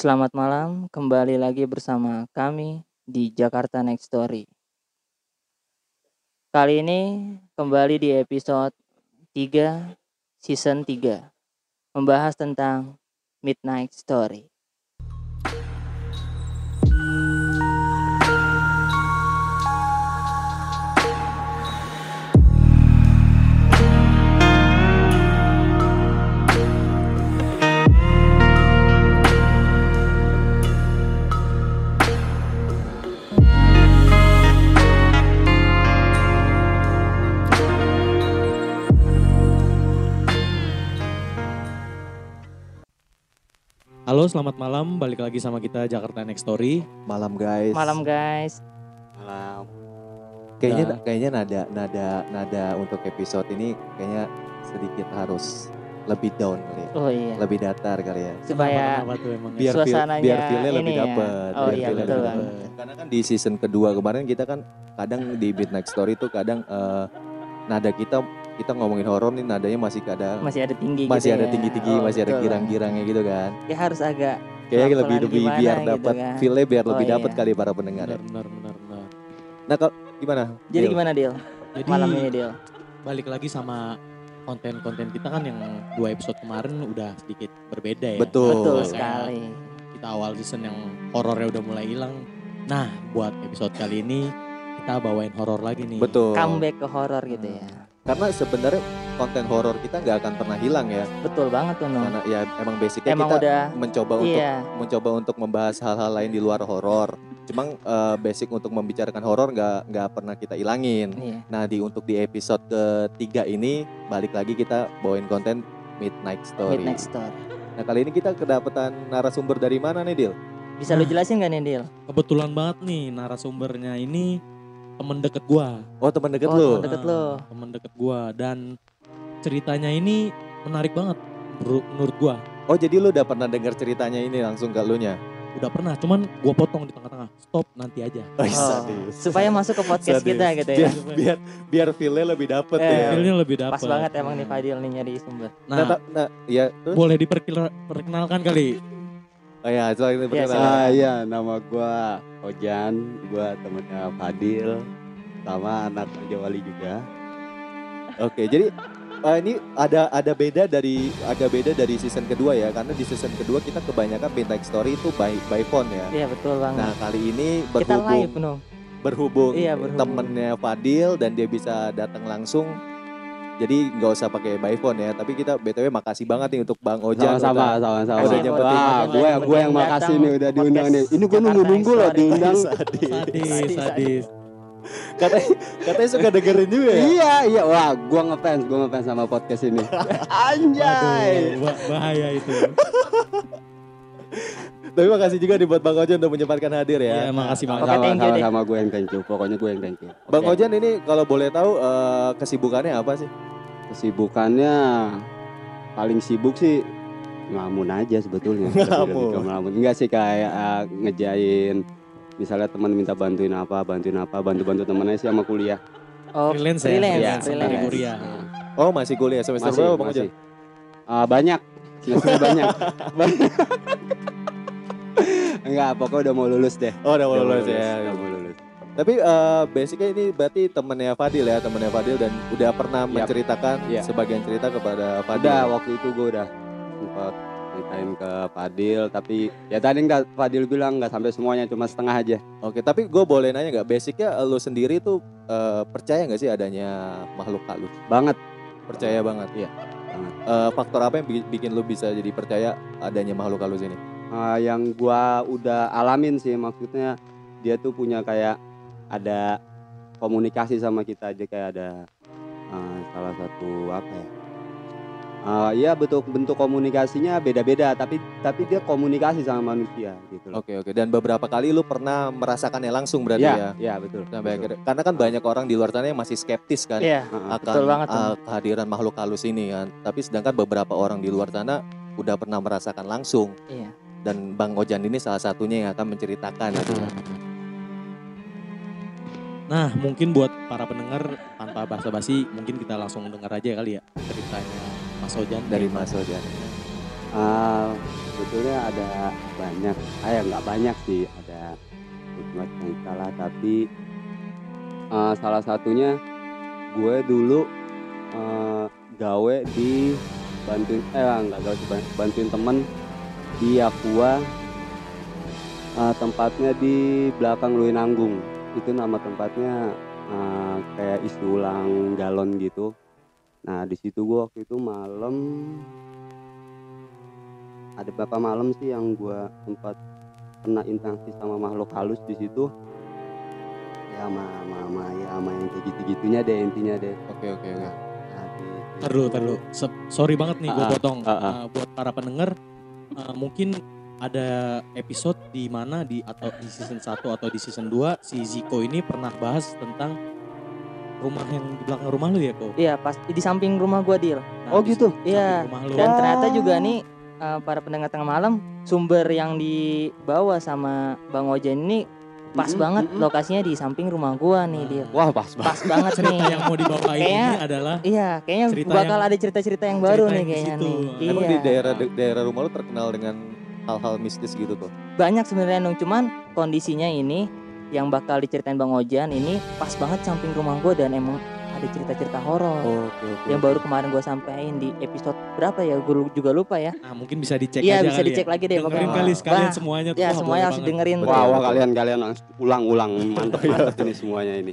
Selamat malam, kembali lagi bersama kami di Jakarta Next Story. Kali ini kembali di episode 3, season 3, membahas tentang Midnight Story. Halo, selamat malam. Balik lagi sama kita Jakarta Next Story. Malam guys. Kayaknya nada untuk episode ini kayaknya sedikit harus lebih down kali ya. Oh iya. Lebih datar kali ya. Supaya biar suasananya biar feel-nya lebih dapat. Oh iya, betul banget. Karena kan di season kedua kemarin kita kan kadang di Midnight Story itu kadang nada kita ngomongin horor nih nadanya masih ada tinggi, girang-girangnya gitu kan. Ya harus agak kayak lebih biar dapat gitu kan. Feel-nya biar lebih dapat kali para pendengar. Benar. Nah, kalau gimana? Jadi Dil? Gimana Dil? Jadi, malam ini Dil. Balik lagi sama konten-konten kita kan yang 2 episode kemarin udah sedikit berbeda ya. Betul sekali. Kita awal season yang horornya udah mulai hilang. Nah, buat episode kali ini kita bawain horor lagi nih. Betul. Comeback ke horor gitu ya. Karena sebenarnya konten horor kita nggak akan pernah hilang ya. Betul banget Uno. Karena ya emang basicnya emang kita udah, mencoba untuk membahas hal-hal lain di luar horor. Cuma basic untuk membicarakan horor nggak pernah kita ilangin. Iya. Nah untuk di episode ketiga ini balik lagi kita bawain konten Midnight Story. Nah kali ini kita kedapetan narasumber dari mana nih Dil? Bisa lu jelasin nggak nih Dil? Kebetulan banget nih narasumbernya ini. Temen deket gua dan ceritanya ini menarik banget menurut gua. Oh jadi lu udah pernah dengar ceritanya ini langsung ke lu nya? Udah pernah, cuman gua potong di tengah-tengah. Stop nanti aja. Oh, supaya masuk ke podcast sadis. Kita gitu ya. Biar feel-nya lebih dapet ya. Feel-nya lebih dapet. Pas banget emang nih Fadil nih nyari sumber. Nah ya, terus? Boleh diperkenalkan kali. Oh ya, soalnya perkenalan. Ya, nama gua Ojan, gua temennya Fadil, sama anak Raja Wali juga. Oke, jadi ini ada beda dari season kedua ya, karena di season kedua kita kebanyakan Midnight Story itu by phone ya. Iya betul banget. Nah kali ini berhubung temennya Fadil dan dia bisa datang langsung. Jadi nggak usah pakai by phone ya, tapi kita BTW makasih banget nih untuk Bang Ojan. Sama-sama. Udah nyempetin. Wah, gue yang makasih nih udah diundang nih. Ini gue nunggu loh diundang. Sadis. Katanya suka dengerin juga ya? Iya. Wah, gue ngefans sama podcast ini. Anjay. Bahaya itu. Tapi makasih juga nih buat Bang Ojan udah menyempatkan hadir ya. Iya, makasih banget. Sama-sama gue yang thank you. Pokoknya gue yang thank you. Okay. Bang Ojan ini kalau boleh tahu kesibukannya apa sih? Kesibukannya paling sibuk sih ngelamun aja sebetulnya. Ngelamun. Enggak sih kayak ngejain misalnya teman minta bantuin apa, bantu-bantu temannya sih sama kuliah. Oh, freelance. Kuliah. Oh, masih kuliah semester berapa Bang Ojan? Banyak. Semester banyak. Enggak, pokoknya udah mau lulus deh. Oh, udah mau lulus. Tapi basicnya ini berarti temennya Fadil dan udah pernah menceritakan sebagian cerita kepada Fadil. Udah, waktu itu gue udah sempat ceritain ke Fadil, tapi ya tadi Fadil bilang nggak sampai semuanya, cuma setengah aja. Oke, tapi gue boleh nanya nggak? Basicnya lu sendiri tuh percaya nggak sih adanya makhluk halus? Banget. Percaya banget. Iya. Faktor apa yang bikin lu bisa jadi percaya adanya makhluk halus ini? Yang gua udah alamin sih, maksudnya dia tuh punya kayak ada komunikasi sama kita aja, kayak ada salah satu apa ya? Ya bentuk komunikasinya beda-beda, tapi dia komunikasi sama manusia gitu. Oke. Dan beberapa kali lu pernah merasakannya langsung berarti ya? Iya betul. Sampai betul. Karena kan banyak orang di luar sana yang masih skeptis kan akan kehadiran makhluk halus ini kan. Tapi sedangkan beberapa orang di luar sana udah pernah merasakan langsung. Iya. Dan Bang Ojan ini salah satunya yang akan menceritakan. Nah mungkin buat para pendengar tanpa basa-basi mungkin kita langsung dengar aja kali ya ceritanya Mas Ojan. Dari Mas Ojan. sebetulnya ada banyak, nggak banyak sih, ada buat yang salah, tapi salah satunya gue dulu gawe di bantuin temen di Aqua, tempatnya di belakang Luinanggung. Itu nama tempatnya kayak isi ulang galon gitu. Nah di situ gue waktu itu malam, ada beberapa malam sih yang gue sempat kena interaksi sama makhluk halus di situ. Ya sama yang kayak gitu-gitunya deh intinya deh. Oke. Taruh. Sorry banget nih gue potong. Buat para pendengar, mungkin ada episode di mana di season 1 atau di season 2 si Ziko ini pernah bahas tentang rumah yang di belakang rumah lu ya kok? Iya, pas di samping rumah gua Dil. Nah, oh gitu. Iya. Dan ternyata juga nih para pendengar tengah malam, sumber yang dibawa sama Bang Ojan ini pas banget lokasinya di samping rumah gua nih Dil. Wah, pas banget nih. Cerita yang mau dibawa ini adalah kayaknya bakal ada cerita-cerita yang baru nih kayaknya nih. Emang di daerah rumah lu terkenal dengan hal-hal mistis gitu tuh? Banyak sebenarnya Nung, cuman kondisinya ini yang bakal diceritain Bang Ojan ini pas banget samping rumah gue dan emang ada cerita-cerita horor. Okay. Yang baru kemarin gue sampein di episode berapa ya, gue juga lupa ya. Nah mungkin bisa dicek aja. Iya bisa dicek lagi deh pokoknya. Dengerin kali sekalian semuanya tuh. Ya semuanya harus dengerin. Wah kalian ulang-ulang mantep ini semuanya ini.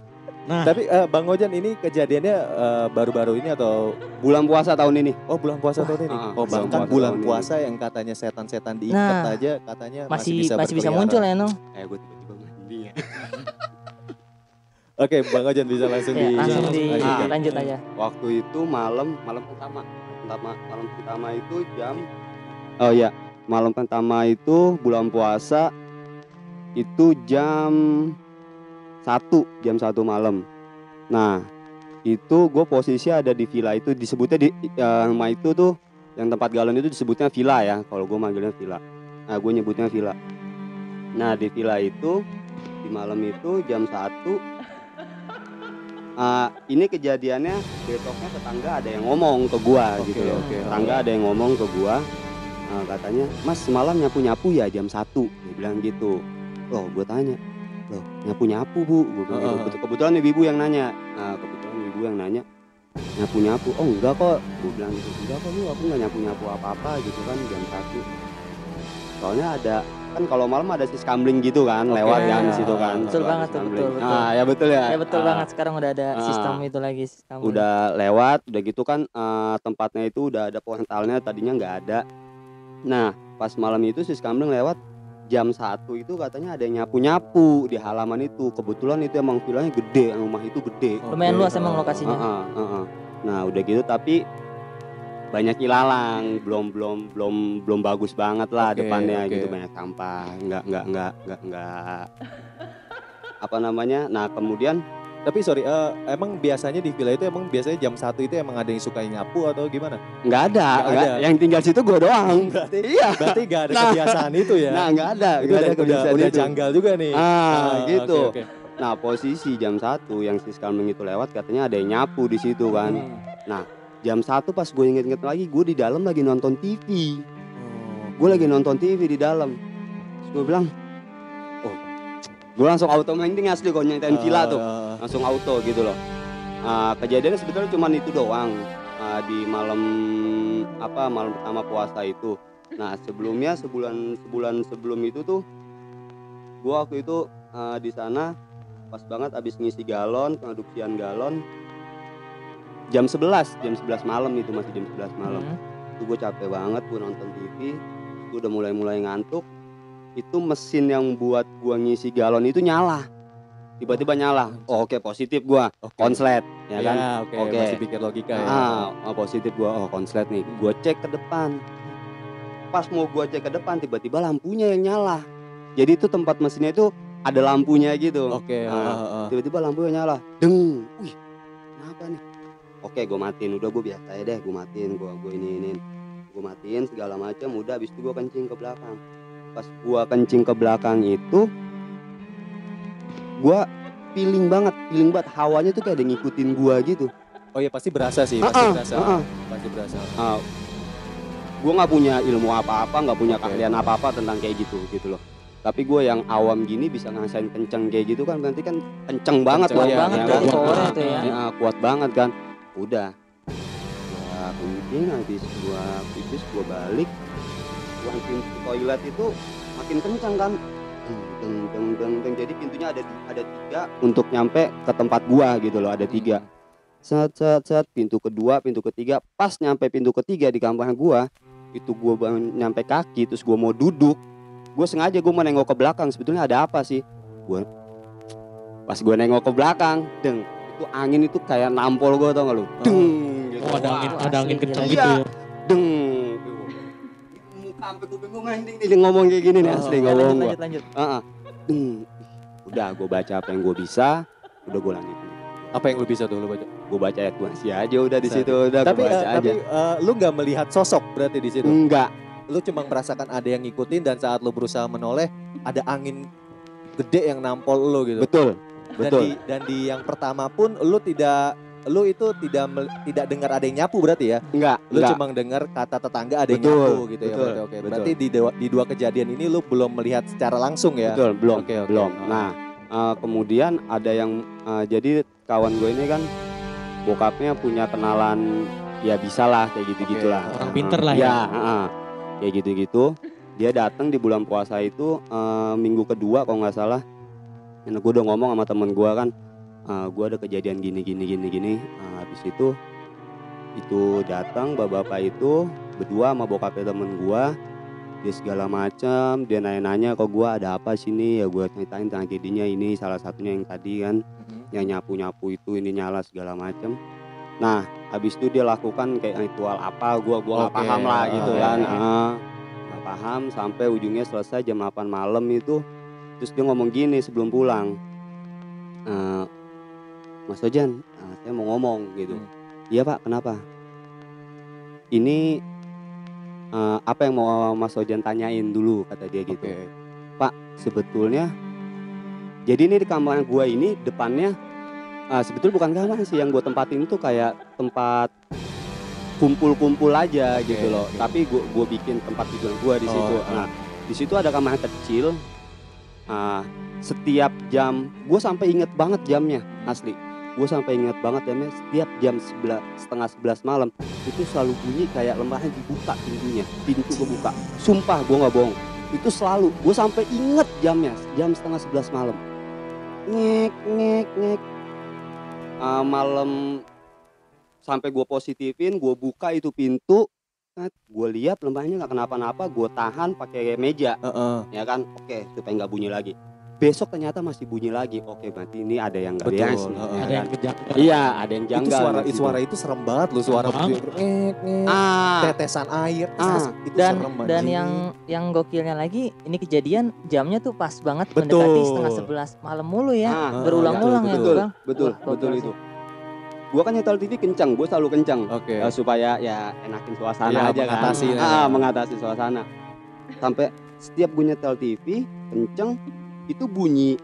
Nah, tapi Bang Ojan ini kejadiannya baru-baru ini atau bulan puasa tahun ini? Oh bulan puasa tahun ini. Oh bahkan bulan puasa yang katanya setan-setan diikat aja katanya masih bisa muncul ya Nung. Gue tiba-tiba mandi ya. Oke Bang Ojan bisa langsung lanjut aja. Waktu itu malam pertama itu malam pertama itu bulan puasa itu jam 1 malam. Nah itu gue posisi ada di villa itu, disebutnya di rumah itu tuh yang tempat galon itu disebutnya villa ya, kalau gue manggilnya villa. Nah gue nyebutnya villa. Nah di villa itu di malam itu jam 1 ini kejadiannya besoknya tetangga ada yang ngomong ke gue gitu ya. Tetangga ada yang ngomong ke gue, katanya mas semalam nyapu-nyapu ya jam 1, dia bilang gitu. Loh gue tanya, loh nyapu-nyapu bu, kebetulan ibu yang nanya. Nah kebetulan ibu yang nanya nyapu-nyapu. Oh enggak kok, gue bilang gitu. Enggak kok bu, aku gak nyapu-nyapu apa-apa gitu kan jam 1. Soalnya ada, kan kalau malam ada si skambling gitu kan, lewat kan situ kan. Betul banget tuh, betul. Nah ya betul ya. Ya betul banget, sekarang udah ada sistem itu lagi. Udah lewat, udah gitu kan tempatnya itu udah ada portalnya, tadinya gak ada. Nah pas malam itu si skambling lewat jam 1 itu katanya ada yang nyapu-nyapu di halaman itu. Kebetulan itu emang villanya gede, rumah itu gede. Lumayan luas emang lokasinya. Nah, udah gitu tapi banyak ilalang, belum bagus banget lah depannya gitu, banyak sampah, enggak apa namanya? Nah, kemudian tapi sorry, emang biasanya di villa itu emang biasanya jam 1 itu emang ada yang suka nyapu atau gimana? Enggak ada. Yang tinggal situ gue doang. Berarti enggak ada kebiasaan itu ya? Nah enggak ada kebiasaan udah itu. Janggal juga nih. Gitu. Okay. Nah posisi jam 1 yang si Skalming itu lewat katanya ada yang nyapu di situ kan. Nah jam 1 pas gue inget-inget lagi gue di dalam lagi nonton TV. Gue lagi nonton TV di dalam. Terus gue bilang, gue langsung auto mending asli kalau nyatain villa tuh langsung auto gitu loh. Kejadiannya sebetulnya cuma itu doang di malam pertama puasa itu. Nah sebelumnya sebulan sebelum itu tuh gue waktu itu di sana pas banget abis ngisi galon, pengadopsian galon jam 11 malam itu, masih jam 11 malam. Itu gue capek banget, gue nonton TV, gue udah mulai ngantuk. Itu mesin yang buat gua ngisi galon itu nyala. Tiba-tiba nyala. Oke, positif gua. Konslet, ya kan? Oke. Masih pikir logika ya. Positif gua. Konslet nih. Gua cek ke depan. Pas mau gua cek ke depan tiba-tiba lampunya yang nyala. Jadi itu tempat mesinnya itu ada lampunya gitu. Tiba-tiba lampunya nyala. Deng. Wih. Kenapa nih? Oke, gua matiin. Udah gua biasa aja deh, gua matiin. Gua ini. Gua matiin segala macam. Udah habis itu gua kencing ke belakang. Pas gua kencing ke belakang itu gua feeling banget hawanya tuh kayak ada ngikutin gua gitu. Pasti berasa sih. gue nggak punya ilmu apa-apa, nggak punya keahlian apa-apa tentang kayak gitu gitu loh. Tapi gue yang awam gini bisa ngasain kenceng kayak gitu kan, nanti kan kenceng banget kuat ya, banget ya, kan, kuat banget kan. Udah, ya kemudian habis gue pipis gue balik, gue hampir ke toilet itu makin kenceng kan, deng. Jadi pintunya ada tiga untuk nyampe ke tempat gue gitu loh, ada tiga. Set, pintu kedua, pintu ketiga, pas nyampe pintu ketiga di kampung gua, itu gua nyampe kaki, terus gua mau duduk, gua sengaja gua mau nengok ke belakang, sebetulnya ada apa sih? Pas gua nengok ke belakang, deng, itu angin itu kayak nampol gua, tau gak lu? Deng, gitu. Oh, ada angin kencang gitu ya? Deng, muka sampai kuping gua nih ngomong kayak gini nih, asli ngomong gua. Lanjut. Deng, udah gua baca apa yang gua bisa, udah gua lanjut. Apa yang lu bisa tuh lu baca? Gue baca ayat kursi aja udah di situ udah. Tapi lu nggak melihat sosok berarti di situ? Enggak. Lu cuma merasakan ada yang ngikutin dan saat lu berusaha menoleh ada angin gede yang nampol lu gitu. Betul. Dan di yang pertama pun lu tidak dengar ada yang nyapu berarti ya? Enggak. Lu cuma dengar kata tetangga ada yang nyapu gitu ya. Oke. Berarti di dua kejadian ini lu belum melihat secara langsung ya? Betul. Belum. Nah kemudian ada yang jadi kawan gue ini kan bokapnya punya kenalan, ya bisa lah kayak gitu-gitulah. Orang pinter lah ya. Kayak gitu-gitu. Dia datang di bulan puasa itu minggu kedua kalau nggak salah. Karena gue udah ngomong sama temen gue kan, gue ada kejadian gini. Habis itu datang bapak-bapak itu berdua sama bokapnya temen gue. Dia segala macam, dia nanya-nanya kok gue ada apa sini, ya gue ceritain tentang kedinya ini salah satunya yang tadi kan. Yang nyapu-nyapu itu ini nyala segala macem. Nah habis itu dia lakukan kayak ritual apa gua paham lah gitu kan. Gak paham sampai ujungnya selesai jam 8 malam itu. Terus dia ngomong gini sebelum pulang, Mas Ojan saya mau ngomong gitu. Iya Pak, kenapa? Ini apa yang mau Mas Ojan tanyain dulu kata dia gitu. Pak sebetulnya jadi ini di kamar gua ini depannya sebetulnya bukan kamar sih, yang gua tempatin itu kayak tempat kumpul-kumpul aja gitu loh. Tapi gua bikin tempat tidur gua di situ. Nah, di situ ada kamar kecil. Setiap jam gua sampai inget banget jamnya asli. Gua sampai inget banget jamnya setiap jam 10:30 malam itu selalu bunyi kayak lemari dibuka pintunya, pintu kebuka. Sumpah gua nggak bohong. Itu selalu gua sampai inget jamnya jam 10:30 malam. Ngek. Malam sampai gue positifin, gue buka itu pintu, gue lihat lemahnya nggak kenapa-napa, gue tahan pakai meja, ya kan, oke supaya nggak bunyi lagi. Besok ternyata masih bunyi lagi, oke berarti ini ada yang nggak beres, ada yang kejanggalan. Iya, ada yang janggal. Suara itu serem banget loh, suara tetesan air, itu dan yang gokilnya lagi, ini kejadian jamnya tuh pas banget mendekati 10:30 malam mulu ya, berulang-ulang ya bang. Betul itu. Gua kan nyetel TV kencang, gue selalu kencang, supaya ya enakin suasana aja kan, mengatasi suasana. Sampai setiap gue nyetel TV kencang, itu bunyi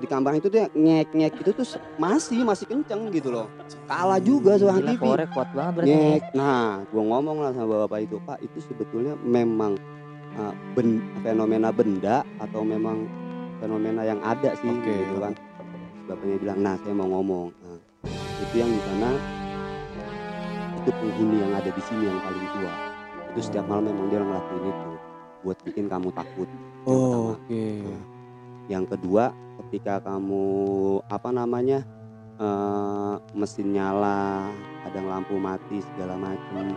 di kamar itu dia ngek-ngek itu tuh masih kenceng gitu loh. Kalah juga suara TV. Korek kuat banget berarti. Ngek. Nah, gua ngomong lah sama bapak itu, Pak, itu sebetulnya memang fenomena benda atau memang fenomena yang ada sih gitu kan. Bapaknya bilang, "Nah, saya mau ngomong. Nah, itu yang di sana itu penghuni yang ada di sini yang paling tua. Itu setiap malam memang dia ngelakuin itu buat bikin kamu takut." Oh, Nah, yang kedua, ketika kamu mesin nyala, ada lampu mati segala macam,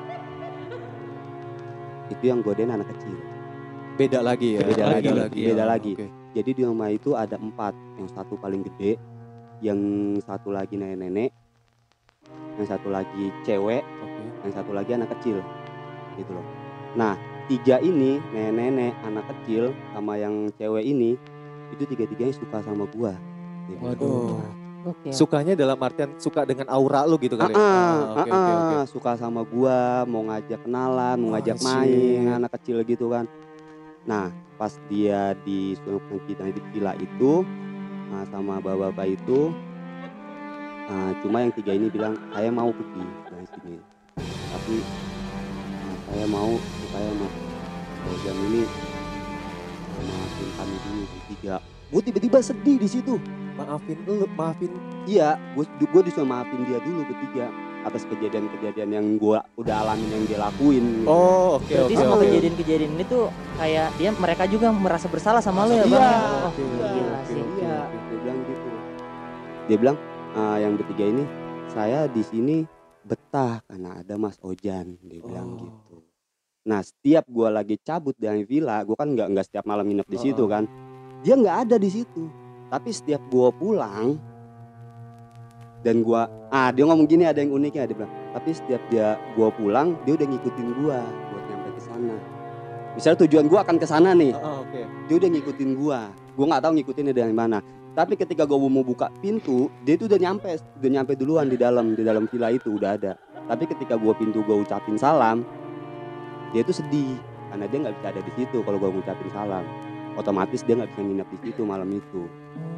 itu yang godain anak kecil. Beda lagi. Okay. Jadi di rumah itu ada 4, yang satu paling gede, yang satu lagi nenek-nenek, yang satu lagi cewek, yang satu lagi anak kecil, gitu loh. Nah 3 ini nenek-nenek, anak kecil, sama yang cewek ini, itu 3-3-nya suka sama gua. Waduh. Sukanya dalam artian suka dengan aura lu gitu kan? Suka sama gua, mau ngajak kenalan, mau ngajak main, anak kecil gitu kan. Nah, pas dia disuruh kita di villa itu sama bapak-bapak itu, cuma yang 3 ini bilang, "Saya mau pergi dari sini." Tapi Saya mau supaya Mas Ojan ini maafin kami dulu bertiga. Gue tiba-tiba sedih di situ. Maafin. Iya, gue disuruh maafin dia dulu bertiga atas kejadian-kejadian yang gue udah alamin, yang dia lakuin. Gitu. Oh, oke. Jadi semua kejadian-kejadian ini tuh kayak mereka juga merasa bersalah sama lo ya, Bang. Iya. Iya. Dia bilang gitu. Dia bilang yang bertiga ini saya di sini betah karena ada Mas Ojan. Dia bilang gitu. Nah, setiap gue lagi cabut dari villa, gue kan nggak setiap malam nginep di situ kan. Dia nggak ada di situ. Tapi setiap gue pulang dan gue dia ngomong gini, ada yang uniknya, dia bilang tapi setiap gue pulang dia udah ngikutin gue buat nyampe ke sana. Misalnya tujuan gue akan ke sana nih, dia udah ngikutin gue nggak tahu ngikutinnya dari mana. Tapi ketika gue mau buka pintu, dia tuh udah nyampe duluan di dalam villa itu udah ada. Tapi ketika gue ucapin salam, dia tuh sedih karena dia nggak bisa ada di situ. Kalau gue ngucapin salam, otomatis dia nggak bisa nginep di situ malam itu,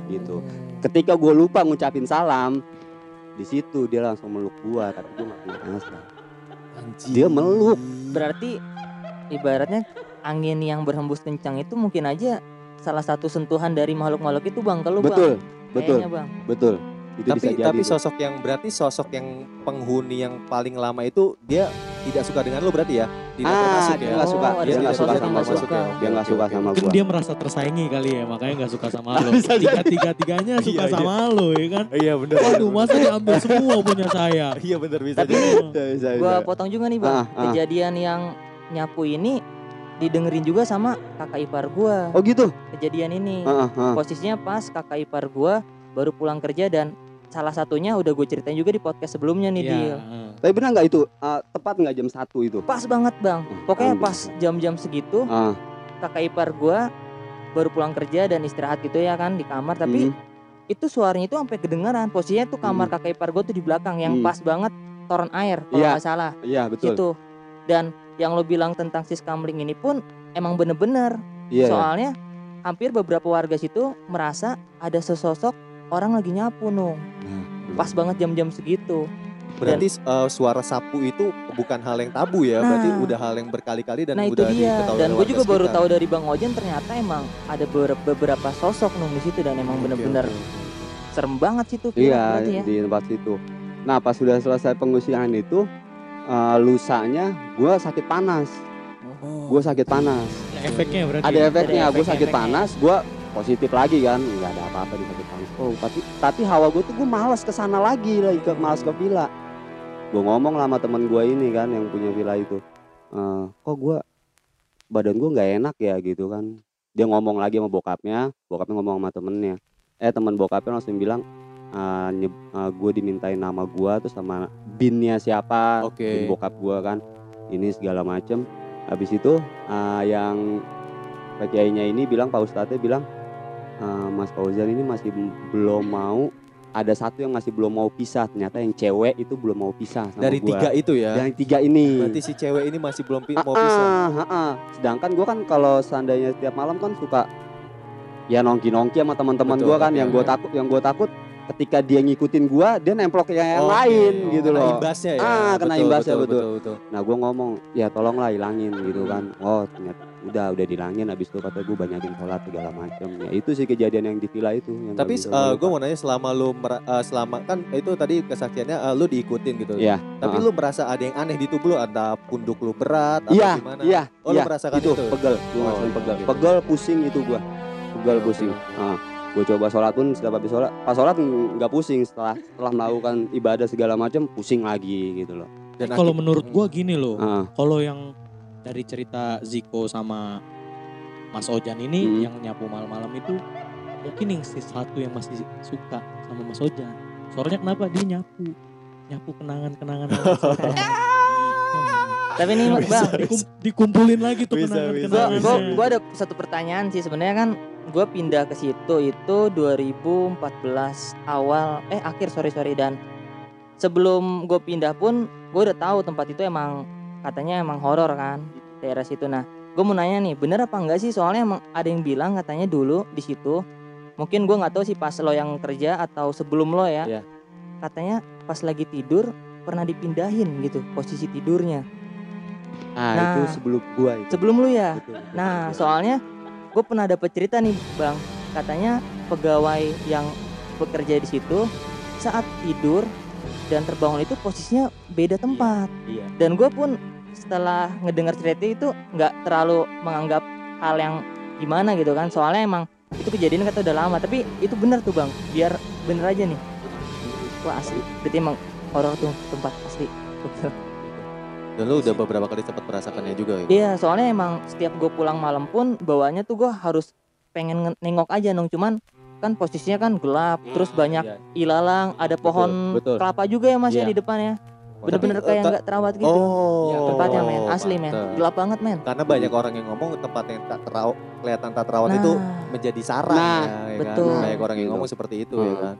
gitu. Ketika gue lupa ngucapin salam, di situ dia langsung meluk gue, tapi gue nggak punya rasa. Dia meluk. Berarti ibaratnya angin yang berhembus kencang itu mungkin aja salah satu sentuhan dari makhluk-makhluk itu, Bang. Kalau betul. Itu tapi bisa jadi, tapi sosok yang penghuni yang paling lama itu dia tidak suka dengan lo berarti ya? Dia nggak suka sama gua. Dia merasa tersaingi kali ya, makanya nggak suka sama lo. Tiga-tiganya suka sama lo ya kan? Iya benar. Waduh, masa diambil semua punya saya? Iya benar, bisa. Tapi gua potong juga nih, Bang. Kejadian yang nyapu ini didengerin juga sama kakak ipar gua. Oh gitu? Kejadian ini posisinya pas kakak ipar gua baru pulang kerja, dan salah satunya udah gue ceritain juga di podcast sebelumnya nih, Dil. Tapi benar nggak itu? Tepat nggak jam 1 itu? Pas banget, Bang. Pokoknya pas jam-jam segitu, kakak ipar gue baru pulang kerja dan istirahat gitu ya kan di kamar. Tapi itu suaranya itu sampai kedengaran. Posisinya tuh kamar kakak ipar gue tuh di belakang, yang pas banget toren air kalau nggak salah. Iya betul. Gitu. Dan yang lo bilang tentang sis kamling ini pun emang bener-bener. Soalnya hampir beberapa warga situ merasa ada sesosok orang lagi nyapu, Nung. Pas banget jam-jam segitu. Berarti suara sapu itu bukan hal yang tabu ya? Berarti udah hal yang berkali-kali dan udah diketahui. Dan gue juga baru tahu dari Bang Ojan, ternyata emang ada beberapa sosok, Nung, di situ. Dan emang bener-bener serem banget situ. Iya, ya, di tempat situ. Nah, pas sudah selesai pengusiraan itu, lusanya gue sakit panas. Gue sakit panas. Efeknya berarti ada efeknya. Gue sakit panas, gue positif lagi kan, nggak ada apa-apa di sakit panas. Tapi hawa gue tuh, gue malas kesana lagi ke malas ke villa. Gue ngomong sama teman gue ini kan yang punya villa itu, kok gue badan gue nggak enak ya gitu kan. Dia ngomong lagi sama bokapnya ngomong sama temennya. Teman bokapnya langsung bilang, gue dimintain nama gue terus sama binnya siapa, bin bokap gue kan, ini segala macem. Habis itu yang Kiainya ini bilang, Pak Ustadznya bilang, Mas Fauzan ini masih belum mau, ada satu yang masih belum mau pisah. Ternyata yang cewek itu belum mau pisah sama dari gua. Tiga itu ya? Dari tiga ini. Berarti si cewek ini masih belum mau pisah. Sedangkan gue kan kalau seandainya setiap malam kan suka ya nongki-nongki sama teman-teman gue kan. Yang gue takut ketika dia ngikutin gue, dia nemplok yang lain gitu loh. Kena imbasnya ya? Kena imbasnya, betul. Nah, gue ngomong, ya tolonglah hilangin gitu kan. Oh ternyata udah dilangin. Abis itu kata gue banyakin sholat segala macam. Ya itu sih kejadian yang di villa itu. Tapi gue mau nanya, selama lu selama kan itu tadi kesaksiannya lu diikutin gitu. Iya. Tapi lu merasa ada yang aneh di tubuh lu, ada punduk lu berat atau gimana? Iya. Oh lu merasakan itu? Pegel. Pegel pusing itu gue. Pegel pusing. Gue coba sholat pun setelah habis sholat, pas sholat nggak pusing, setelah melakukan ibadah segala macam pusing lagi gitu loh. Dan kalau menurut gue gini loh, kalau yang dari cerita Ziko sama Mas Ojan ini yang nyapu malam-malam itu, mungkin yang satu yang masih suka sama Mas Ojan. Soalnya kenapa dia nyapu kenangan-kenangan. Tapi ini Bang, dikumpulin lagi tuh kenangan-kenangan. Gue ada satu pertanyaan sih sebenarnya kan. Gue pindah ke situ itu 2014 awal, akhir, sorry. Dan sebelum gue pindah pun gue udah tahu tempat itu emang katanya emang horor kan, daerah situ. Nah, gue mau nanya nih, bener apa enggak sih? Soalnya emang ada yang bilang katanya dulu di situ, mungkin gue nggak tahu sih pas lo yang kerja atau sebelum lo ya, katanya pas lagi tidur pernah dipindahin gitu posisi tidurnya. Nah, itu sebelum gua itu. Sebelum lu ya? Betul. Nah, soalnya gua pernah dapat cerita nih, Bang. Katanya pegawai yang bekerja di situ saat tidur dan terbangun itu posisinya beda tempat. Iya. Dan gua pun setelah ngedengar cerita itu enggak terlalu menganggap hal yang gimana gitu kan. Soalnya emang itu kejadian kata udah lama, tapi itu benar tuh, Bang. Biar bener aja nih. Wah, asli. Berarti emang horor tuh tempat asli. Dan lu udah beberapa kali sempat merasakannya juga ya? Iya, soalnya emang setiap gue pulang malam pun bawaannya tuh gue harus pengen nengok aja dong. Cuman kan posisinya kan gelap, terus banyak ilalang, ada pohon betul. Kelapa juga ya mas ya di depannya. Bener-bener kayak nggak terawat gitu. Oh, ya, tempatnya men, asli men, gelap banget men. Karena banyak orang yang ngomong tempat yang tak terawat, kelihatan tak terawat itu menjadi sarang. Nah, ya, betul. Kan? Banyak orang yang ngomong seperti itu ya kan.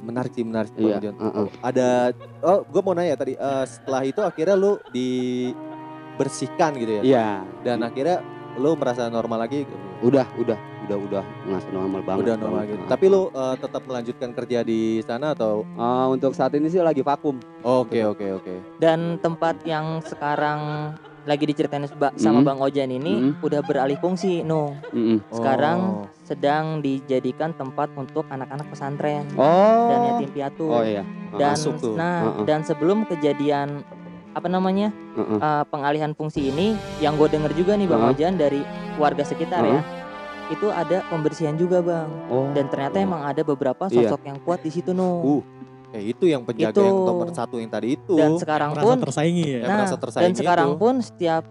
Menarik sih, menarik. Iya. Ada, oh gue mau nanya tadi, setelah itu akhirnya lu dibersihkan gitu ya? Iya. Dan akhirnya lu merasa normal lagi? Udah merasa normal banget. Udah normal gitu. Tapi lu tetap melanjutkan kerja di sana atau? Untuk saat ini sih lagi vakum. Oke. Dan tempat yang sekarang lagi diceritain sama Bang Ojan ini udah beralih fungsi, sekarang sedang dijadikan tempat untuk anak-anak pesantren dan yatim piatu. Dan dan sebelum kejadian apa namanya pengalihan fungsi ini, yang gue denger juga nih Bang Ojan dari warga sekitar ya, itu ada pembersihan juga Bang. Dan ternyata emang ada beberapa sosok yang kuat di situ itu yang penjaga itu, yang nomor satu yang tadi itu. Dan sekarang pun tersaingi ya. Dan sekarang itu pun setiap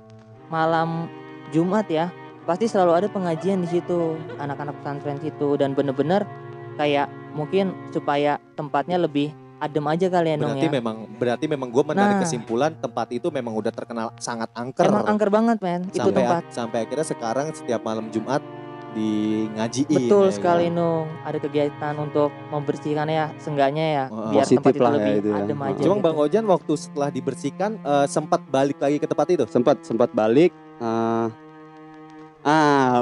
malam Jumat ya pasti selalu ada pengajian di situ anak-anak pesantren situ. Dan bener-bener kayak mungkin supaya tempatnya lebih adem aja kali ya Nung ya. Berarti memang gue menarik kesimpulan tempat itu memang udah terkenal sangat angker. Emang angker banget men itu tempat. Sampai akhirnya sekarang setiap malam Jumat di ngajiin. Betul ya, sekali ya. Nung, ada kegiatan untuk membersihkan ya, seenggaknya ya biar tempat itu lebih ya, adem aja. Cuma gitu. Bang Ojan waktu setelah dibersihkan sempat balik lagi ke tempat itu? Sempat balik.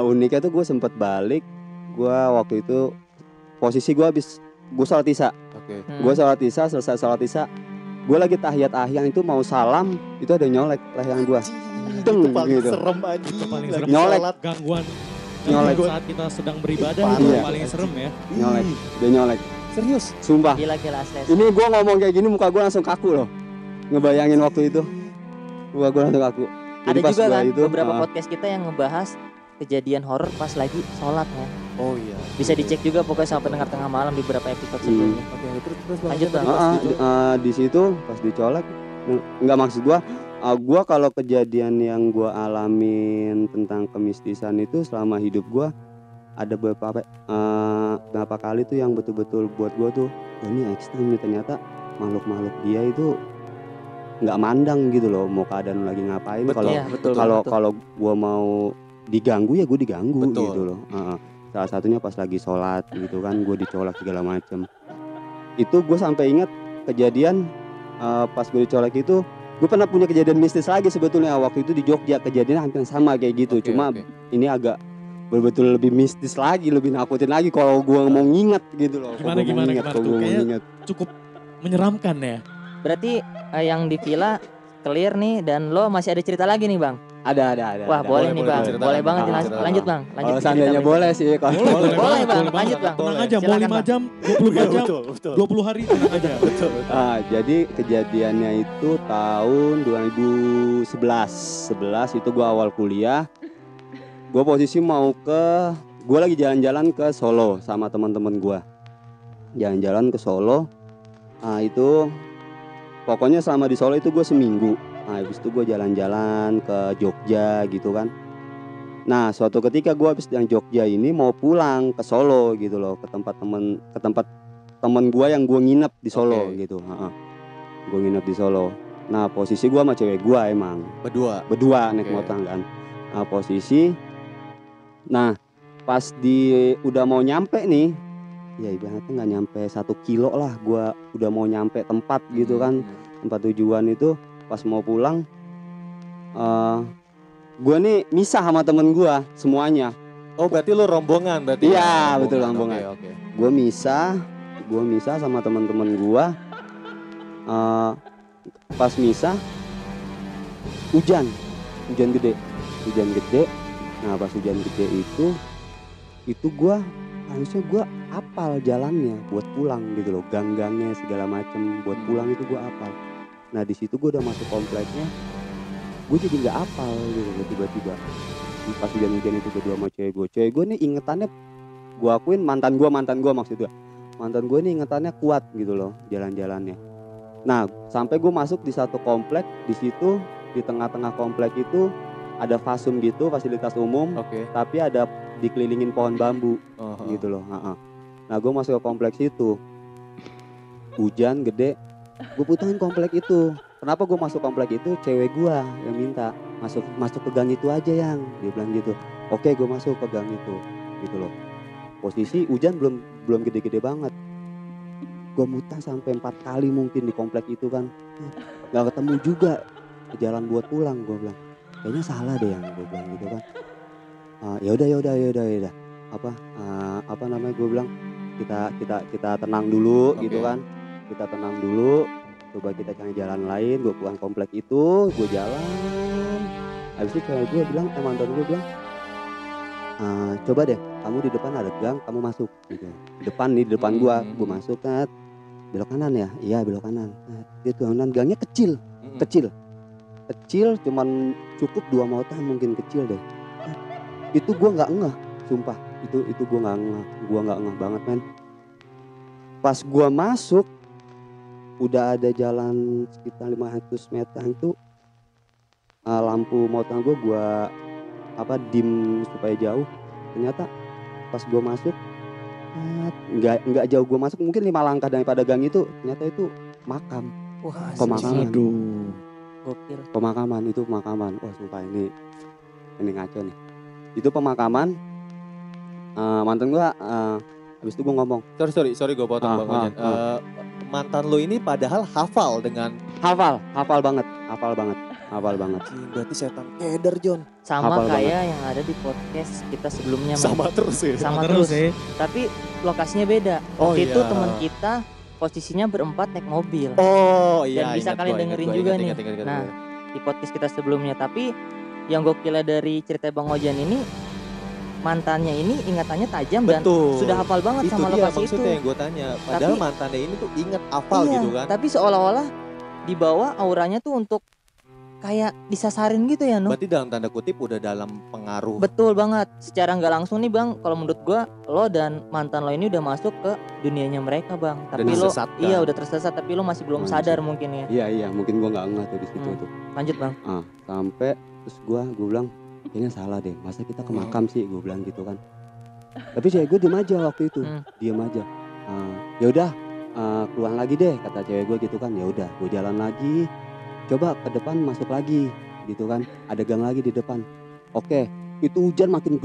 Uniknya tuh gue sempat balik. Gue waktu itu posisi gue habis gue sholat isya. Gue sholat isya, selesai sholat isya, gue lagi tahiyat ahyang itu mau salam, itu ada nyolek leher gue. Itu paling gitu. Serem aja. Nyolek gangguan. Nyolek saat kita sedang beribadah itu paling serem ya. Nyolek, dia nyolek. Serius? Sumpah. Gila asli. Ini gue ngomong kayak gini muka gue langsung kaku loh. Ngebayangin waktu itu. Muka gue langsung kaku. Jadi ada juga kan itu, beberapa podcast kita yang ngebahas kejadian horor pas lagi sholat ya. Oh iya. Bisa dicek juga pokoknya sampai tengah malam di beberapa episode sebelumnya. Terus lanjut Bang. Di situ pas dicolek. Enggak maksud gue. Gue kalau kejadian yang gue alamin tentang kemistisan itu selama hidup gue ada beberapa kali tuh yang betul-betul buat gue tuh ini ekstrim nih, ternyata makhluk-makhluk dia itu nggak mandang gitu loh mau keadaan lagi ngapain. Kalau gue mau diganggu ya gue diganggu betul. Gitu loh. Salah satunya pas lagi sholat gitu kan gue dicolak segala macem. Itu gue sampai ingat kejadian pas gue dicolak itu. Gue pernah punya kejadian mistis lagi sebetulnya waktu itu di Jogja, kejadian hampir sama kayak gitu. Ini agak betul-betul lebih mistis lagi, lebih nakutin lagi kalau gue mau nginget gitu loh. Gimana cukup menyeramkan ya. Berarti yang di villa clear nih, dan lo masih ada cerita lagi nih Bang. Ada. Wah, boleh nih Bang. Boleh banget lanjut Bang. Kalau seandainya boleh sih kalau. Boleh Bang, lanjut Bang. Tenang aja, mau 5 jam, 24 jam, 20 hari tenang aja. Jadi kejadiannya itu tahun 2011. 11 itu gua awal kuliah. Gua posisi mau lagi jalan-jalan ke Solo sama teman-teman gua. Jalan-jalan ke Solo. Itu pokoknya selama di Solo itu gua seminggu. Habis itu gue jalan-jalan ke Jogja gitu kan. Nah suatu ketika gue habis dari Jogja ini mau pulang ke Solo gitu loh, ke tempat temen gue yang gue nginep di Solo gitu. Gue nginep di Solo. Nah posisi gue sama cewek gue emang Berdua naik motor kan. Nah posisi, nah pas udah mau nyampe nih, ya ibaratnya gak nyampe 1 kilo lah, gue udah mau nyampe tempat gitu kan, tempat tujuan itu. Pas mau pulang, gue nih misah sama temen gue semuanya. Oh berarti lo rombongan berarti? Iya betul rombongan. Okay. Gue misah sama temen-temen gue. Pas misah, hujan gede. Nah pas hujan gede itu gue harusnya gue apal jalannya buat pulang gitu loh, gang-gangnya segala macem buat pulang itu gue apal. Nah di situ gue udah masuk kompleknya, gue jadi nggak apal gitu tiba-tiba. Pas hujan-hujan itu kedua sama cewek gue nih ingetannya, gue akuin mantan gue maksudnya, mantan gue nih ingetannya kuat gitu loh jalan-jalannya. Nah sampai gue masuk di satu komplek, di situ di tengah-tengah komplek itu ada fasum gitu, fasilitas umum, okay. Tapi ada dikelilingin pohon bambu gitu loh. Nah gue masuk ke kompleks itu, hujan gede, gue putarin komplek itu. Kenapa gue masuk komplek itu? Cewek gue yang minta masuk ke gang itu aja yang, dia bilang gitu. Oke, gue masuk ke gang itu gitu loh. Posisi hujan belum gede-gede banget. Gue mutar sampai 4 kali mungkin di komplek itu kan, nggak ketemu juga jalan buat pulang. Gue bilang kayaknya salah deh yang, gue bilang gitu kan. Ya udah gue bilang kita tenang dulu, okay. Gitu kan, kita tenang dulu. Coba kita cari jalan lain, gue pulang komplek itu, gue jalan. Habis itu cewek gue bilang, mantan gue bilang, coba deh, kamu di depan ada gang, kamu masuk. Gitu. Di depan gue masuk kan, belok kanan ya, iya belok kanan. Nah, itu gangnya kecil, cuman cukup 2 motor mungkin kecil deh. Nah, itu gue nggak ngeh, sumpah, itu gue nggak ngeh banget men. Pas gue masuk, udah ada jalan sekitar 500 meter itu lampu motor gue dim supaya jauh. Ternyata pas gue masuk nggak jauh, gue masuk mungkin 5 langkah daripada gang itu, ternyata itu makam. Wah, pemakaman. Wah sumpah ini ngaco nih, itu pemakaman mantan gue. Habis itu gue ngomong, sorry gue potong banget. Mantan lo ini padahal hafal banget. Berarti setan keder John. Sama kayak yang ada di podcast kita sebelumnya. Sama terus ya. Tapi lokasinya beda. Itu teman kita posisinya berempat naik mobil. Oh iya. Dan bisa kalian dengerin juga nih. Di podcast kita sebelumnya. Tapi yang gokilnya dari cerita Bang Ojan ini, mantannya ini ingatannya tajam. Betul. Dan sudah hafal banget itu sama lokasi itu. Itu dia maksudnya yang gue tanya. Padahal tapi, mantannya ini tuh ingat hafal gitu kan. Tapi seolah-olah dibawa auranya tuh untuk kayak disasarin gitu ya. Berarti dalam tanda kutip udah dalam pengaruh. Betul banget. Secara gak langsung nih Bang, kalau menurut gue lo dan mantan lo ini udah masuk ke dunianya mereka Bang. Tapi udah lo tersesat, kan? Iya udah tersesat, tapi lo masih belum sadar mungkin ya. Iya mungkin gue gak ngeh tuh disitu tuh. Lanjut Bang. Sampai terus gue bilang kayaknya salah deh, masa kita ke makam sih, gue bilang gitu kan. Tapi cewek gue diem aja waktu itu, diem aja. Ya udah, keluar lagi deh, kata cewek gue gitu kan. Ya udah, gue jalan lagi, coba ke depan masuk lagi, gitu kan. Ada gang lagi di depan. Oke, itu hujan makin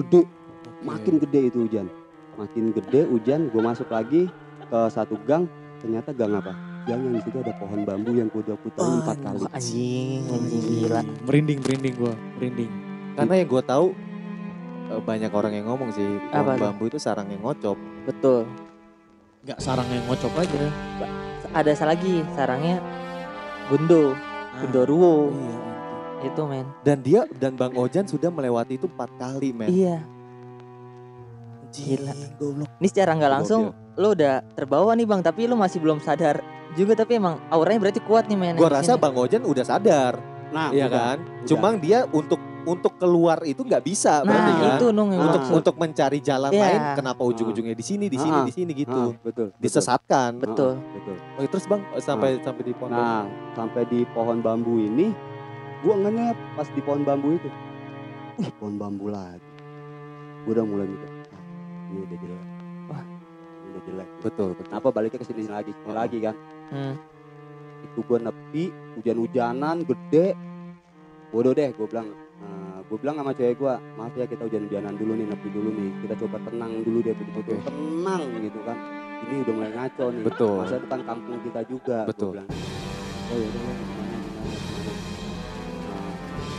gede hujan. Gue masuk lagi ke satu gang, ternyata gang apa? Yang di situ ada pohon bambu yang gue udah putarin 4 kali. Anjing, gila. Merinding gue. Karena yang gue tahu banyak orang yang ngomong sih pohon bambu itu sarang yang ngocop. Betul. Gak sarang yang ngocop aja. Ada lagi sarangnya Gundoruo. Iya. Itu men. Dan Bang Ojan sudah melewati itu 4 kali men. Iya. Gila. Ini secara gak langsung lo udah terbawa nih Bang, tapi lo masih belum sadar juga, tapi emang auranya berarti kuat nih men. Gue rasa Bang Ojan udah sadar. Nah, iya kan? Cuma dia untuk keluar itu nggak bisa, berarti kan? Itu, untuk mencari jalan lain, kenapa ujung-ujungnya di sini gitu? Betul. Disesatkan. Betul. Oke, terus Bang sampai di pohon. Nah, bambu. Sampai di pohon bambu ini, gua ngenep pas di pohon bambu itu. Pohon bambu lagi. Gua udah mulai mikir, ini udah jelek. Wah, ini udah jelek. Betul. Apa baliknya ke sini lagi kan? Itu gua nepi, hujan-hujanan gede. Bodoh deh, gua bilang. Gue bilang sama cewek gue, maaf ya kita hujan-hujanan dulu nih, nepi dulu nih, kita coba tenang dulu deh, betul-betul tenang gitu kan, ini udah mulai ngaco nih. Betul. Masa depan kampung kita juga. Betul. Gue bilang, oh yaudah gimana.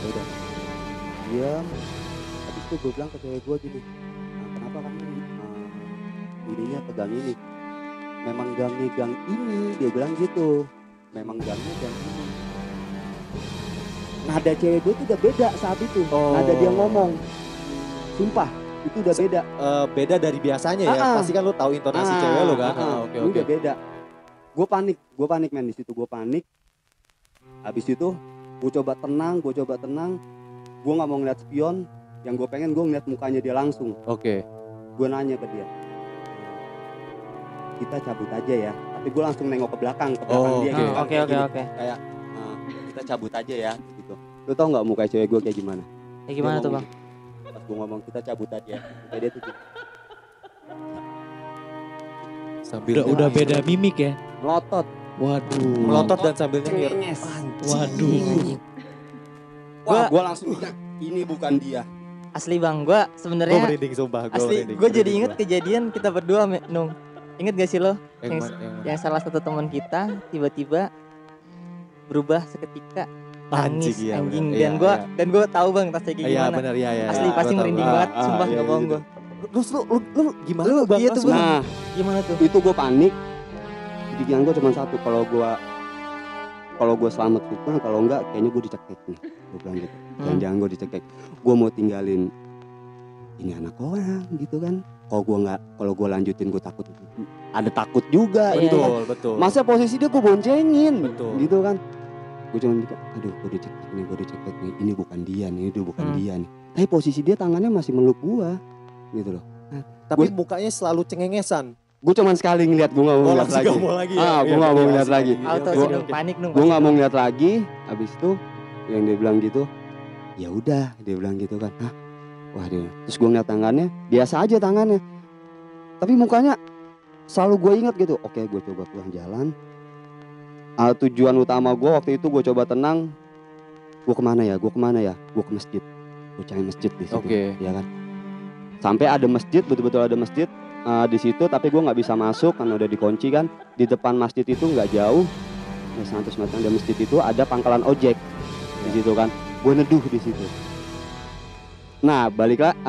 Udah diam. Habis itu gue bilang ke cewek gue gini, kenapa kamu dirinya ke gang ini? Memang gangnya gang ini, dia bilang gitu. nada cewek gue itu udah beda saat itu. Oh. Nada dia ngomong. Sumpah, itu udah beda. Beda dari biasanya ya? Pasti kan lu tahu intonasi cewek lu kan? Okay. Udah beda. Gue panik men di situ, gue panik. Habis itu gue coba tenang. Gue gak mau ngeliat spion, yang gue pengen gue ngeliat mukanya dia langsung. Oke. Gue nanya ke dia, kita cabut aja ya. Tapi gue langsung nengok ke belakang dia gitu. Oke. Kayak, kita cabut aja ya gitu. Lu tau gak muka cewek gue kayak gimana? Kayak gimana tuh bang? Pas gue ngomong kita cabut aja ya, kayak dia tuh gitu. Udah beda mimik ya? Melotot. Waduh. Melotot dan sambil nyengir. Waduh. Wah, gue langsung bilang ini bukan dia. Asli bang, gue sebenarnya. Gue merinding sumpah. Asli, gue jadi inget kejadian kita berdua, Nung. Ingat gak sih lo? Yang salah satu teman kita tiba-tiba berubah seketika nangis anjing. Dan gue tahu bang tasnya kayak gimana. Iya, asli pasti merinding banget, sumpah gak bohong gue. Terus lu gimana lu bang? Nah, gimana tuh? Itu gue panik. Pikiran gue cuma satu, kalau gue selamat bukan, kalau enggak kayaknya gue dicekek nih. Gue bilang gitu. Jangan gue dicekek. Gue mau tinggalin ini anak orang gitu kan. Kalau gue lanjutin gue takut. Ada takut juga gitu kan. Betul. Masa posisi dia gue boncengin. Betul. Gitu kan. Gue cuma gitu, aduh gue dicekek nih. Ini bukan dia nih, ini bukan dia nih. Tapi posisi dia tangannya masih meluk gue. Gitu loh. Tapi mukanya selalu cengengesan. Gue cuman sekali ngeliat, gue gak mau ngeliat lagi. Gue gak mau ngeliat lagi. Gue gak mau ngeliat lagi. Abis itu yang dia bilang gitu, ya udah dia bilang gitu kan. Hah? Wah dia. Terus gue ngeliat tangannya, biasa aja tangannya. Tapi mukanya selalu gue ingat gitu. Oke, gue coba pulang jalan. Tujuan utama gue waktu itu gue coba tenang. Gue kemana ya? Gue ke masjid. Gue cari masjid di situ. Okay. Ya kan? Sampai ada masjid, betul-betul ada masjid. Di situ tapi gue nggak bisa masuk karena udah dikunci kan. Di depan masjid itu nggak jauh, 100 meter dari masjid itu ada pangkalan ojek di situ kan. Gue neduh di situ. Nah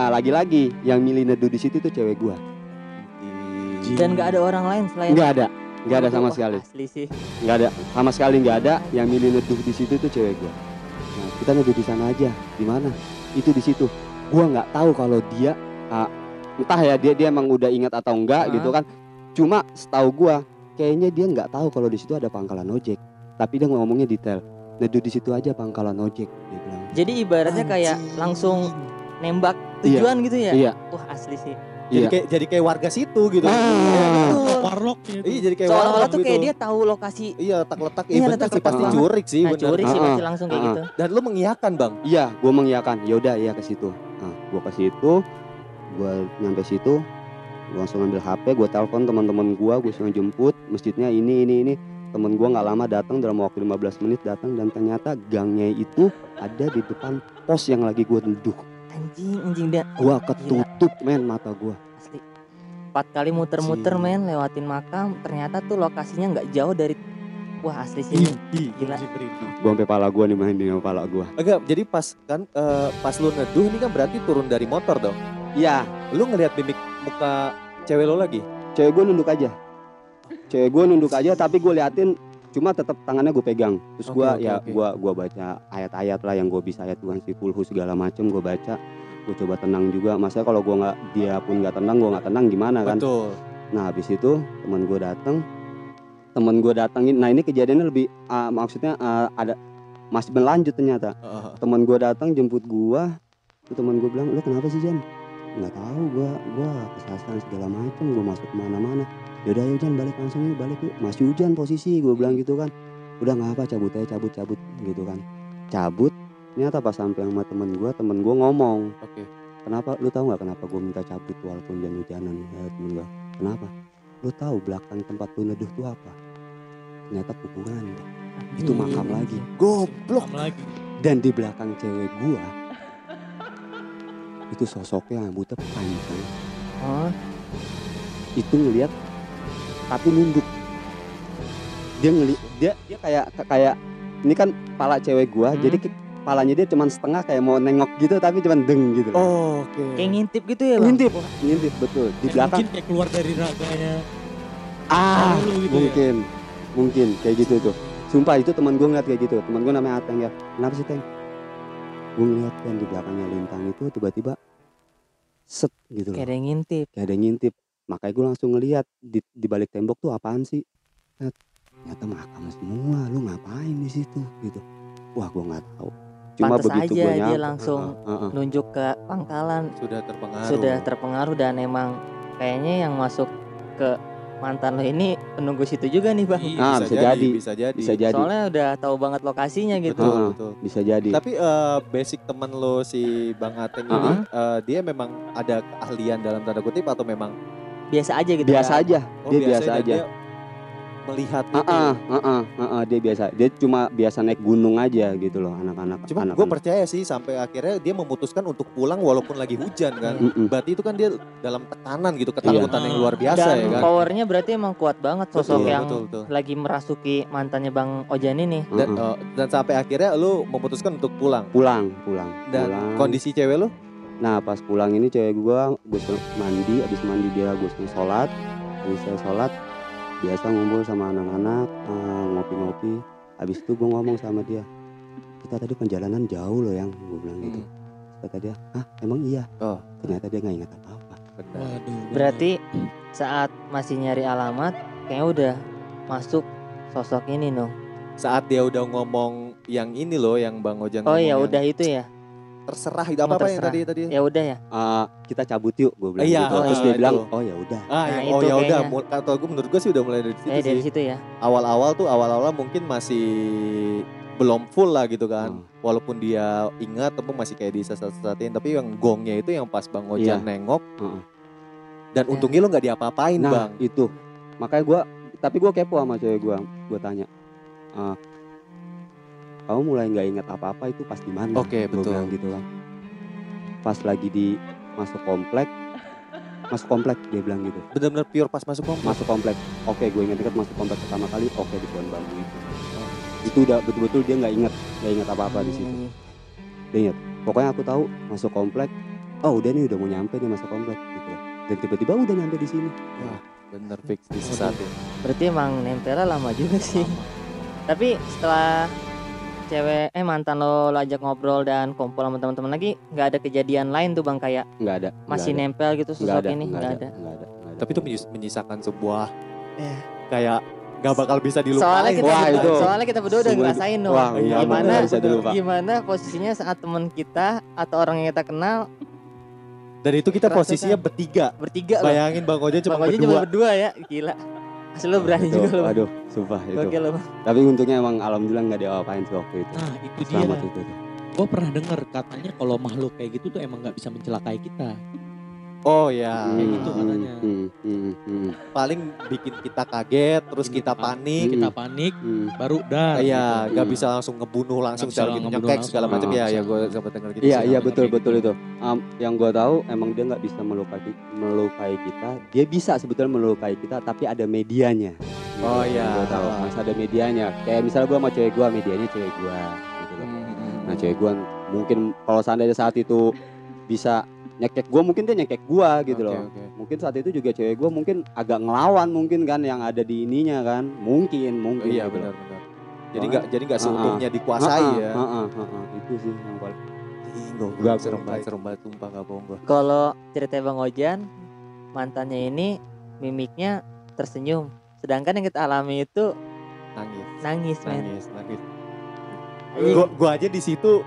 lagi-lagi yang milih neduh di situ tuh cewek gue. Dan nggak ada orang lain selain. Nggak ada sama sekali. Asli sih. Nggak ada sama sekali. Yang milih neduh di situ tuh cewek gue. Nah, kita neduh di sana aja. Di mana? Itu di situ. Gue nggak tahu kalau dia. Entah ya dia emang udah ingat atau enggak gitu kan. Cuma setahu gua kayaknya dia nggak tahu kalau di situ ada pangkalan ojek. Tapi dia ngomongnya detail. Neduh di situ aja pangkalan ojek dia bilang. Jadi ibaratnya kayak langsung nembak tujuan gitu ya. Iya. Wah asli sih. Jadi kayak warga situ gitu. Warlock gitu. Iya jadi kayak warlock gitu. Tuh kayak dia tahu lokasi. Iya letak-letak sih pasti curik sih. Curik sih pasti langsung kayak gitu. Dan lu mengiyakan bang? Iya gua mengiyakan. Yaudah iya ke situ. Gua ke situ. Gue nyampe situ, gue langsung ambil HP, gue telepon teman-teman gue suruh jemput, masjidnya ini. Temen gue nggak lama datang, dalam waktu 15 menit datang dan ternyata gangnya itu ada di depan pos yang lagi gue duduk. Anjing dah. Gue ketutup men mata gue. Asli. 4 kali muter-muter men, lewatin makam, ternyata tuh lokasinya nggak jauh dari. Wah asli sih. Gila. Gue sampai pala gue nih main di pala gue. Agak jadi pas kan pas lu neduh ini kan berarti turun dari motor dong. Iya, lu ngelihat mimik muka cewek lo lagi? Cewek gue nunduk aja. Tapi gue liatin cuma tetap tangannya gue pegang. Terus gue baca ayat-ayat lah yang gue bisa, ayat Tuhan si Kulhu segala macem gue baca. Gue coba tenang juga. Maksudnya kalau gue nggak, dia pun nggak tenang, gue nggak tenang gimana kan? Betul. Nah habis itu temen gue datengin. Nah ini kejadiannya lebih maksudnya ada masih berlanjut ternyata. Temen gue datang jemput gue. Temen gue bilang, lu kenapa sih Jan? Nggak tahu gue kesasar segala macam, gue masuk kemana-mana. Yaudah ya Jan balik langsung yuk, masih hujan posisi, gue bilang gitu kan. Udah nggak apa, cabut aja gitu kan. Cabut, ternyata pas sampai sama temen gue ngomong. Oke. Kenapa, lu tahu nggak kenapa gue minta cabut walaupun hujan-hujanan? Ya temen gue, kenapa? Lu tahu belakang tempat lu neduh tuh apa? Ternyata kuburan, itu makam lagi. Goblok. Dan di belakang cewek gue itu sosoknya rambutnya panjang. Itu ngelihat tapi nunduk. Dia kayak ini kan kepala cewek gua, jadi kepalanya dia cuman setengah kayak mau nengok gitu tapi cuman deng gitu. Oh, oke. Okay. Kayak ngintip gitu ya, Bang. Ngintip betul. Di belakang mungkin kayak keluar dari raganya. Gitu mungkin kayak gitu tuh. Sumpah itu teman gua ngeliat kayak gitu. Teman gua namanya Hateng ya. Kenapa sih Teng? gue ngeliat kan di belakangnya Lintang itu tiba-tiba set gitu loh. Kayak ada yang ngintip. Kayak ada yang ngintip. Makanya gue langsung ngeliat di balik tembok tuh apaan sih. Ternyata makam semua, lu ngapain di situ gitu. Wah gue gak tahu. Cuma pantes begitu aja dia langsung nunjuk ke pangkalan. Sudah terpengaruh. Sudah terpengaruh dan emang kayaknya yang masuk ke mantan lo ini penunggu situ juga nih bang. Bisa jadi. Soalnya udah tahu banget lokasinya gitu. Betul. Bisa jadi. Tapi basic teman lo si Bang Hateng ini dia memang ada keahlian dalam tanda kutip atau memang biasa aja gitu? Biasa aja. Dia melihat itu. Dia biasa. Dia cuma biasa naik gunung aja gitu loh anak-anak. Cuma gue percaya sih sampai akhirnya dia memutuskan untuk pulang walaupun lagi hujan kan. Berarti itu kan dia dalam tekanan gitu, ketakutan yang luar biasa. Dan ya kan. Dan powernya berarti emang kuat banget sosok betul. Lagi merasuki mantannya Bang Ojan ini. Dan sampai akhirnya lu memutuskan untuk pulang. Pulang. Dan kondisi cewek lu? Nah pas pulang ini cewek gue mandi, abis mandi dia gue sholat. Abis saya sholat biasa ngumpul sama anak-anak, ngopi-ngopi. Habis itu gue ngomong sama dia, kita tadi perjalanan jauh loh yang, gue bilang gitu. Kata dia, ah emang iya? Ternyata dia gak ingat apa-apa. Berarti saat masih nyari alamat, kayaknya udah masuk sosok ini dong. Saat dia udah ngomong yang ini loh, yang Bang Ojan ngomong. Oh ya udah itu ya? Terserah itu apa-apa yang tadi ya udah ya kita cabut yuk gue bilang gitu. Terus dia bilang oh ya udah ya udah atau gue menurut gue sih udah mulai dari situ ya awal-awal mungkin masih belum full lah gitu kan walaupun dia ingat tapi masih kayak disesat-sesatin tapi yang gongnya itu yang pas Bang Ojan nengok dan untungnya lo nggak diapa-apain bang itu makanya gue tapi gue kepo sama cewek gue tanya kamu mulai nggak ingat apa-apa itu pas di mana? Oke, betul. Gitu lah. Pas lagi di masuk komplek dia bilang gitu. Benar-benar pure pas masuk komplek. Oke, gue ingat masuk komplek pertama kali. Oke, di pohon bambu itu. Itu udah betul-betul dia nggak ingat apa-apa di situ. Dia ingat. Pokoknya aku tahu masuk komplek. Oh, udah mau nyampe nih masuk komplek gitu. Dan tiba-tiba udah nyampe di sini. Wah, bener fix di saat itu. Berarti emang nempelnya lama juga sih. Tapi setelah cewek mantan lo ajak ngobrol dan kumpul sama teman-teman lagi nggak ada kejadian lain tuh bang kayak nggak ada masih nempel gitu sosok ini nggak ada tapi itu menyisakan sebuah kayak nggak bakal bisa dilupain soalnya kita berdua udah ngerasain dong gimana posisinya saat teman kita atau orang yang kita kenal dari itu kita posisinya kan? bertiga bayangin bang Ojan cuma berdua ya gila. Asli lo berani juga lo. Aduh, sumpah itu. Tapi untungnya emang alhamdulillah gak diapain sih waktu itu. Nah itu selamat dia. Itu. Gue pernah dengar katanya kalau makhluk kayak gitu tuh emang gak bisa mencelakai kita. Oh ya. Kayak gitu katanya. Paling bikin kita kaget, terus kita panik, baru udah. Iya, gak bisa langsung ngebunuh langsung secara gitu, nyekek segala macam. Ya gue sempat dengar gitu. Iya betul itu. Yang gue tahu emang dia gak bisa melukai kita. Dia bisa sebetulnya melukai kita, tapi ada medianya. Oh iya. Gue tahu, masih ada medianya. Kayak misalnya gue sama cewek gue, medianya cewek gue, gitu loh. Nah cewek gue mungkin kalau seandainya saat itu bisa nyekek gue mungkin dia nyekek gue gitu loh. Mungkin saat itu juga cewek gue mungkin agak ngelawan mungkin kan yang ada di ininya kan mungkin iya gitu. Benar jadi nggak seutuhnya dikuasai itu sih yang paling serem banget tumpah nggak bohong gue. Kalau cerita Bang Ojan mantannya ini mimiknya tersenyum sedangkan yang kita alami itu nangis. Gue aja di situ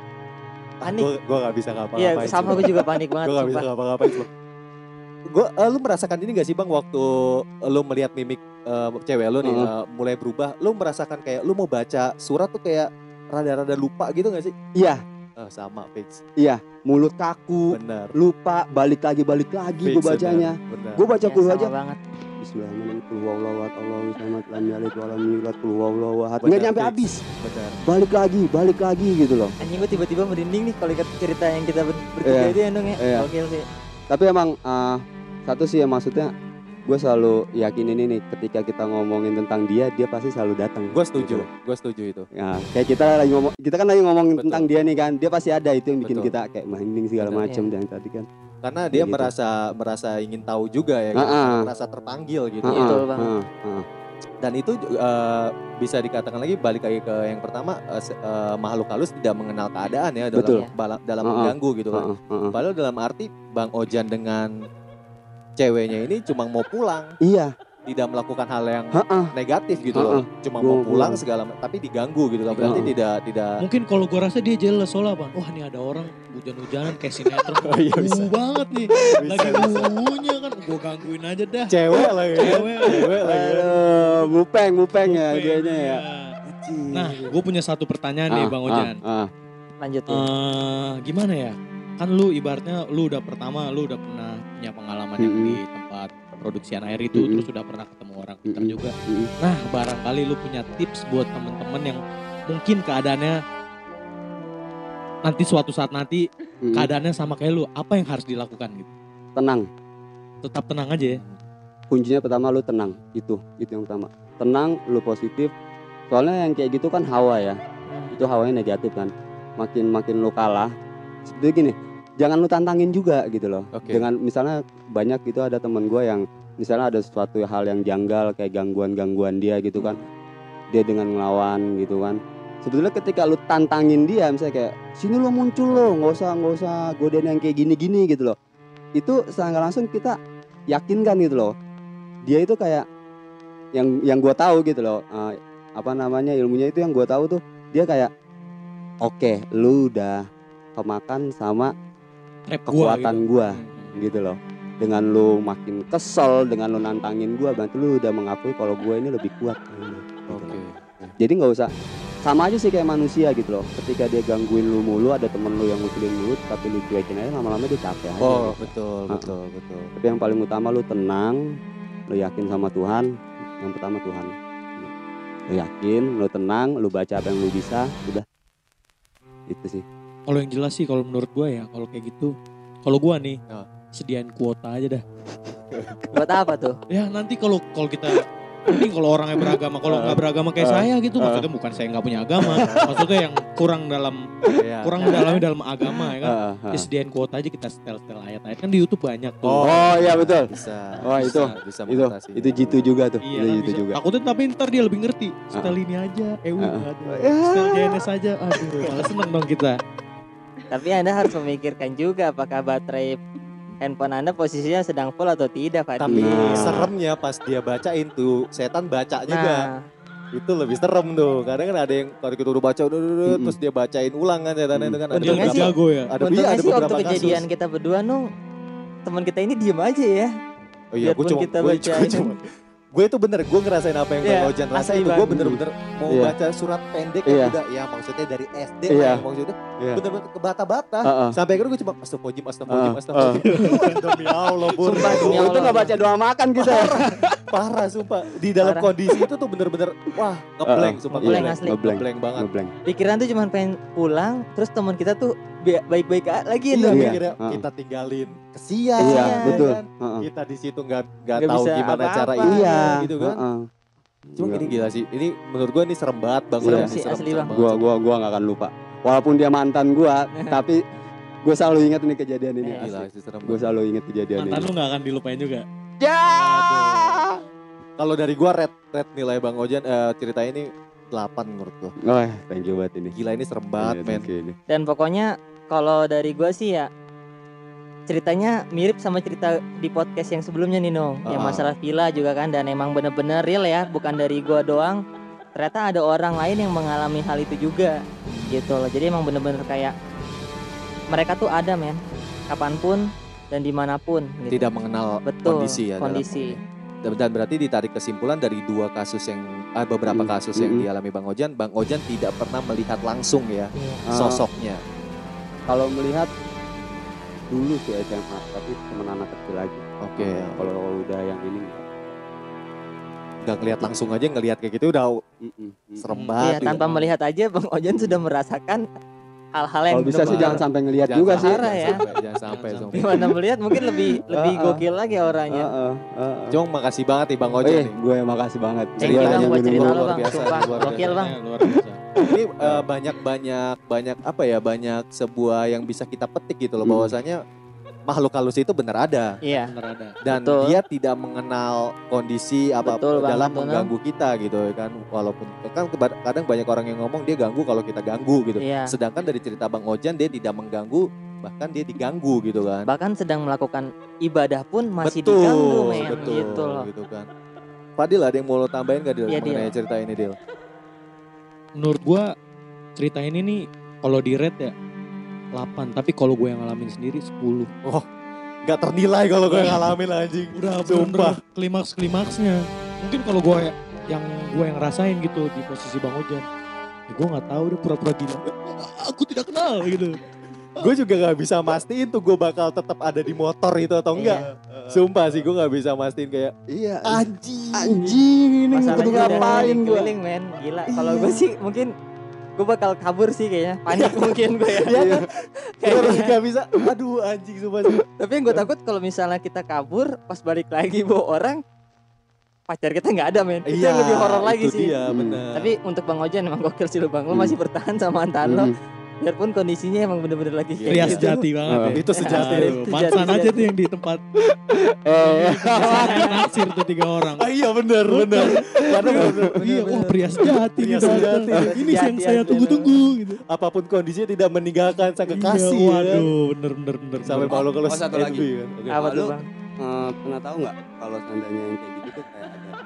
panik. Gue gak bisa ngapa-ngapain. Iya sama gue juga panik banget. Gue gak bisa ngapa-ngapain. Lu merasakan ini gak sih bang waktu lu melihat mimik cewek lu nih mulai berubah. Lu merasakan kayak lu mau baca surat tuh kayak rada-rada lupa gitu gak sih? Iya sama fix. Iya mulut kaku. Bener. Lupa balik lagi gue bacanya. Gue baca kulu aja banget. Bismillahirrahmanirrahim. Nggak nyampe habis. Balik lagi gitu loh. Anjing gue tiba-tiba merinding nih kalau ingat cerita yang kita bertiga itu ya dong ya. Oke sih. Tapi emang satu sih ya maksudnya gue selalu yakin ini nih ketika kita ngomongin tentang dia pasti selalu datang. Gue setuju. Gitu. Gue setuju itu. Nah, kayak kita kan lagi ngomongin tentang dia nih kan. Dia pasti ada itu yang bikin kita kayak merinding segala macam yang tadi kan. Karena dia merasa ingin tahu juga ya, merasa terpanggil gitu. Betul banget. Dan itu bisa dikatakan lagi balik lagi ke yang pertama, makhluk halus tidak mengenal keadaan ya dalam mengganggu gitu kan. Padahal dalam arti Bang Ojan dengan ceweknya ini cuma mau pulang. Iya. Tidak melakukan hal yang negatif gitu loh. Cuma mau pulang segala tapi diganggu gitu kan. Berarti tidak. Mungkin kalau gue rasa dia jelas soalnya Bang. Wah, ini ada orang hujan-hujanan kayak sinetron. Bisa banget nih. Lagi bunyinya kan gue gangguin aja dah. Cewek lagi. Cewek lagi. Mupeng ya dianya ya. Nah, gue punya satu pertanyaan nih Bang Ojan. Lanjut. Gimana ya? Kan lu ibaratnya lu udah pernah punya pengalaman yang di tempat produksian air itu, terus sudah pernah ketemu orang pintar juga. Nah, barangkali lu punya tips buat temen-temen yang mungkin keadaannya nanti suatu saat nanti keadaannya sama kayak lu, apa yang harus dilakukan gitu? Tenang. Tetap tenang aja ya. Kuncinya pertama lu tenang, itu yang pertama. Tenang, lu positif. Soalnya yang kayak gitu kan hawa ya. Itu hawanya negatif kan. Makin lu kalah. Seperti gini. Jangan lu tantangin juga gitu loh. Okay. Dengan misalnya banyak gitu ada teman gue yang misalnya ada sesuatu hal yang janggal kayak gangguan-gangguan dia gitu kan. Dia dengan ngelawan gitu kan. Sebetulnya ketika lu tantangin dia misalnya kayak sini lu muncul lo, enggak usah godain yang kayak gini-gini gitu loh. Itu secara langsung kita yakinkan gitu loh. Dia itu kayak yang gue tahu gitu loh. Apa namanya ilmunya itu yang gue tahu tuh dia kayak oke, lu udah kemakan sama kekuatan gue gitu loh. Dengan lu makin kesel, dengan lu nantangin gue, berarti lu udah mengakui kalau gue ini lebih kuat gitu. Jadi gak usah. Sama aja sih kayak manusia gitu loh. Ketika dia gangguin lu mulu, ada temen lu yang ngusilin lu, tapi lu cuekin aja, lama-lama dia capek aja. Oh gitu. Betul. Tapi yang paling utama lu tenang, lu yakin sama Tuhan. Yang pertama Tuhan. Lu yakin, lu tenang, lu baca apa yang lu bisa, udah. Itu sih. Kalau yang jelas sih kalau menurut gue ya, kalau kayak gitu, kalau gue nih sediain kuota aja dah. Buat apa tuh? Ya nanti kalau kita, ini kalau orangnya beragama, kalau nggak beragama kayak saya gitu, maksudnya bukan saya nggak punya agama, maksudnya yang kurang mendalami dalam agama ya kan, ya sediain kuota aja kita setel ayat-ayat kan di YouTube banyak tuh. Oh iya betul. Bisa. Oh bisa itu jitu juga tuh. Iya itu juga. Takutnya tapi ntar dia lebih ngerti. Setel ini aja, setel JNS aja, aduh malah seneng dong kita. Tapi Anda harus memikirkan juga apakah baterai handphone Anda posisinya sedang full atau tidak, Fadil. Tapi seremnya pas dia bacain tuh, setan baca juga. Itu lebih serem tuh. Kadang kan ada yang kalau kita udah baca, terus dia bacain ulang kan setannya itu kan. Untungnya sih, ada waktu kejadian kasus. Kita berdua Nung, teman kita ini diem aja ya. Oh iya, gue ngerasain apa yang Bang Ojan rasain itu. Gue bener-bener mau baca surat pendek yang udah, ya maksudnya dari SD lah, maksudnya bener-bener ke bata-bata. Sampai akhirnya gue cuma astagfirullahaladzim. Demi Allah, itu gak baca doa makan gitu. Parah sumpah. Di dalam kondisi itu tuh bener-bener, wah ngeblank sumpah. Ngeblank asli. Ngeblank banget. Pikiran tuh cuma pengen pulang, terus teman kita tuh baik-baik lagi itu. Kita tinggalin. Kesian. Iya, betul. Kan? Kita di situ enggak tahu gimana apa-apa. Cara ini gitu kan. Cuma ini gila sih. Ini menurut gua ini serem banget Bang. Serem sih asli Bang. Gua enggak akan lupa. Walaupun dia mantan gua, tapi gua selalu ingat ini kejadian ini. Gila sih serem. Gua selalu ingat kejadian ini. Mantan lu enggak akan dilupain juga. Ya. Kalau dari gua red nilai Bang Ojan cerita ini 8 menurut gua. Oh, thank you banget ini. Gila ini serem banget, men. Dan pokoknya kalau dari gua sih ya ceritanya mirip sama cerita di podcast yang sebelumnya Nino, yang masalah villa juga kan, dan emang bener-bener real ya, bukan dari gua doang. Ternyata ada orang lain yang mengalami hal itu juga, gitu loh. Jadi emang bener-bener kayak mereka tuh ada men, kapanpun dan dimanapun. Gitu. Tidak mengenal kondisi ya. Kondisi. Dan berarti ditarik kesimpulan dari beberapa kasus yang dialami Bang Ojan. Bang Ojan tidak pernah melihat langsung ya sosoknya. Kalau melihat dulu sih SMA, tapi temen anak kecil aja. Oke. Kalau udah yang ini udah ngelihat langsung aja, ngelihat kayak gitu udah serem banget. Iya, tanpa melihat aja Bang Ojan sudah merasakan hal-hal yang kalau bisa sih jangan sampai ngelihat juga sih. Jangan sampai. Gimana melihat mungkin lebih gokil lagi orangnya. Jong, makasih banget nih Bang Ojan nih. Gue makasih banget. Cerita lu Bang, gokil Bang. Ini banyak sebuah yang bisa kita petik gitu loh, bahwasanya makhluk halus itu benar ada. Iya. Benar ada. Dan betul. Dia tidak mengenal kondisi apapun dalam mengganggu kita gitu kan. Walaupun kan kadang banyak orang yang ngomong dia ganggu kalau kita ganggu gitu. Iya. Sedangkan dari cerita Bang Ojan dia tidak mengganggu, bahkan dia diganggu gitu kan. Bahkan sedang melakukan ibadah pun masih betul, diganggu men. Betul, gitu loh. Gitu kan. Fadil ada yang mau lo tambahin gak Dil ya, mengenai Dil. Cerita ini Dil? Menurut gue cerita ini nih kalau di rate ya 8, tapi kalau gue yang ngalamin sendiri 10. Oh, gak ternilai kalau gue ngalamin anjing. Udah bener klimaks-klimaksnya. Mungkin kalau gue yang ngerasain gitu di posisi Bang Ojan. Ya gue gak tahu udah pura-pura gila. Aku tidak kenal gitu. Gue juga gak bisa mastiin tuh gue bakal tetap ada di motor itu atau enggak. Sumpah sih gue gak bisa mastiin kayak iya anjing ini ngapain gue. Gila kalau gue sih mungkin gue bakal kabur sih kayaknya. Panik mungkin gue ya. Iya. Gue gak bisa. Aduh anjing sumpah sih. Tapi yang gue takut kalau misalnya kita kabur pas balik lagi bawa orang pacar kita gak ada men. Itu yang lebih horor lagi sih. Iya benar. Tapi untuk Bang Ojan emang gokil sih lo Bang. Lo masih bertahan sama antahan lo. Biarpun kondisinya emang bener-bener lagi kayak gitu. Sejati banget ya. Itu sejati. Pansan aja tuh yang di tempat. Naksir tuh 3 orang. Ah, iya bener. Iya, wah pria sejati. Ini yang saya tunggu-tunggu. Gitu. Apapun kondisinya tidak meninggalkan sang kekasih. Iya, waduh bener. Sampai Paulo kalau satu lagi. Apa tuh Bang? Pernah tahu gak kalau seandainya yang kayak gitu tuh kayak ada.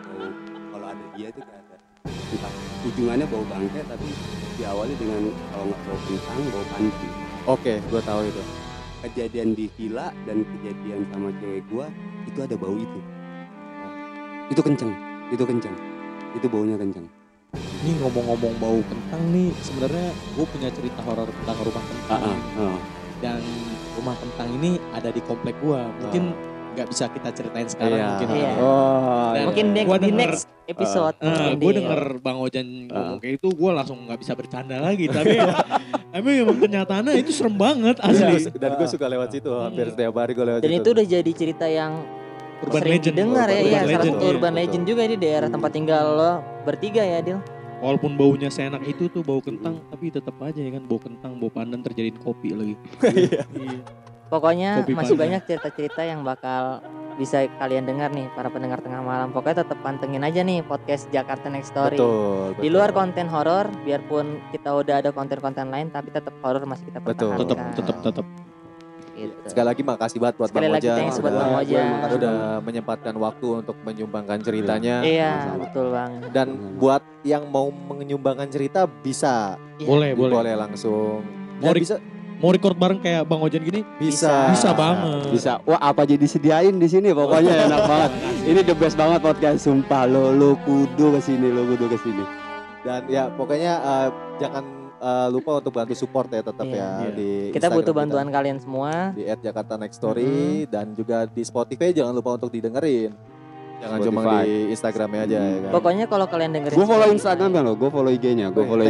Kalau ada dia tuh kayak ada. Entah ujungannya bau bangkai tapi diawali dengan kalau nggak bau kencang bau panci. Oke, gue tahu itu. Kejadian di villa dan kejadian sama cewek gue itu ada bau itu. Itu kencang, itu baunya kencang. Ini ngomong-ngomong bau kentang nih, sebenarnya gue punya cerita horor tentang rumah kentang. Dan rumah kentang ini ada di komplek gue, mungkin nggak bisa kita ceritain sekarang mungkin. Iya. Dan mungkin di next episode. Gue denger Bang Ojan ngomong kayak itu gue langsung gak bisa bercanda lagi. Tapi emang kenyataannya itu serem banget asli. Dan gue suka lewat situ hampir setiap hari gue lewat situ. Dan itu udah jadi cerita yang urban sering legend. Dengar ya. Salah satu urban legend juga di daerah tempat tinggal lo bertiga ya Dil. Walaupun baunya seenak itu tuh bau kentang. Tapi tetap aja ya kan bau kentang, bau pandan terjadiin kopi lagi. Pokoknya kopi masih pandan. Banyak cerita-cerita yang bakal bisa kalian dengar nih para pendengar tengah malam. Pokoknya tetap pantengin aja nih podcast Jakarta Next Story. Betul. Di luar konten horor, biarpun kita udah ada konten-konten lain, tapi tetap horor masih kita pertahankan. Betul. Tetap. Gitu. Sekali lagi makasih banget buat Bang Ojan. Udah menyempatkan waktu untuk menyumbangkan ceritanya. Iya, betul Bang. Dan buat yang mau menyumbangkan cerita bisa. Boleh langsung. Dan bisa. Mau record bareng kayak Bang Ojan gini? Bisa banget. Bisa. Wah, apa aja disediain di sini pokoknya enak banget. Ini the best banget podcast sumpah lo kudu kesini. Dan ya pokoknya jangan lupa untuk bantu support ya tetap ya di kita Instagram butuh bantuan kita. Kalian semua di @jakartanextstory dan juga di Spotify jangan lupa untuk didengerin. Jangan cuma di Instagramnya aja ya kan. Pokoknya kalau kalian dengerin gue follow Instagram kan lo, gue follow IG-nya, gue follow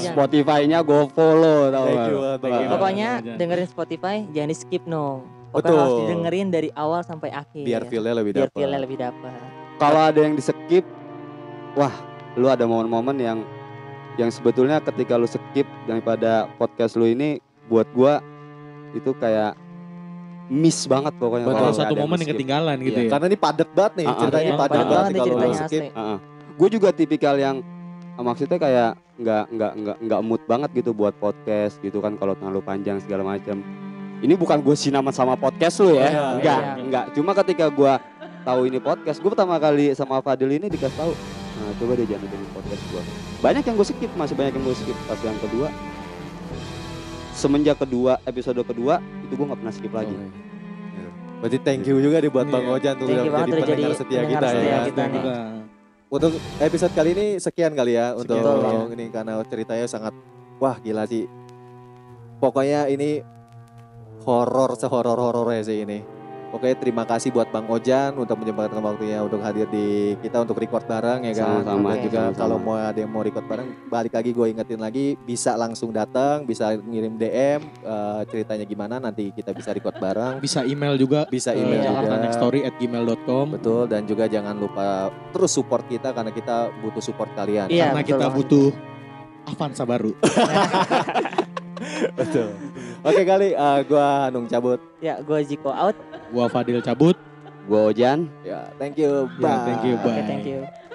Spotify-nya, gue follow tau gak. Pokoknya dengerin Spotify jangan di skip no. Pokoknya harus didengerin dari awal sampai akhir. Biar feel-nya lebih dapat. Kalau ada yang di skip, wah lu ada momen-momen yang sebetulnya ketika lu skip daripada podcast lu ini buat gue itu kayak miss banget pokoknya. Betul, satu momen yang ketinggalan gitu ya. Karena ini padat banget nih, ceritanya padat banget kalau skip. Gue juga tipikal yang maksudnya kayak enggak mood banget gitu buat podcast gitu kan kalau terlalu panjang segala macam. Ini bukan gue sinaman sama podcast lu ya. Enggak. Cuma ketika gue tahu ini podcast, gue pertama kali sama Fadil ini dikasih tahu, nah coba deh jangan dengerin podcast gue. Masih banyak yang gue skip pas yang kedua. Semenjak episode kedua itu gue nggak pernah skip lagi. Berarti thank you juga dibuat Bang Ojan tuh udah menjadi pendengar setia kita ya. Kita. Untuk episode kali ini sekian kali ya untuk ini karena ceritanya sangat wah gila sih. Pokoknya ini horor sehoror-horornya sih ini. Pokoknya terima kasih buat Bang Ojan untuk menyempatkan waktunya untuk hadir di kita untuk record bareng ya kan. Sama juga kalau mau ada yang mau record bareng balik lagi gue ingetin lagi bisa langsung datang, bisa ngirim DM ceritanya gimana nanti kita bisa record bareng. Bisa email juga. jakartanextstory@gmail.com. Betul dan juga jangan lupa terus support kita karena kita butuh support kalian. Iya, karena kita butuh Avanza baru. Betul. Oke kali, gue Hanung cabut. Ya, gue Ziko out. Gue Fadil cabut. Gue Ojan. Ya, thank you. Bye. Yeah, thank you. Bye. Okay, thank you.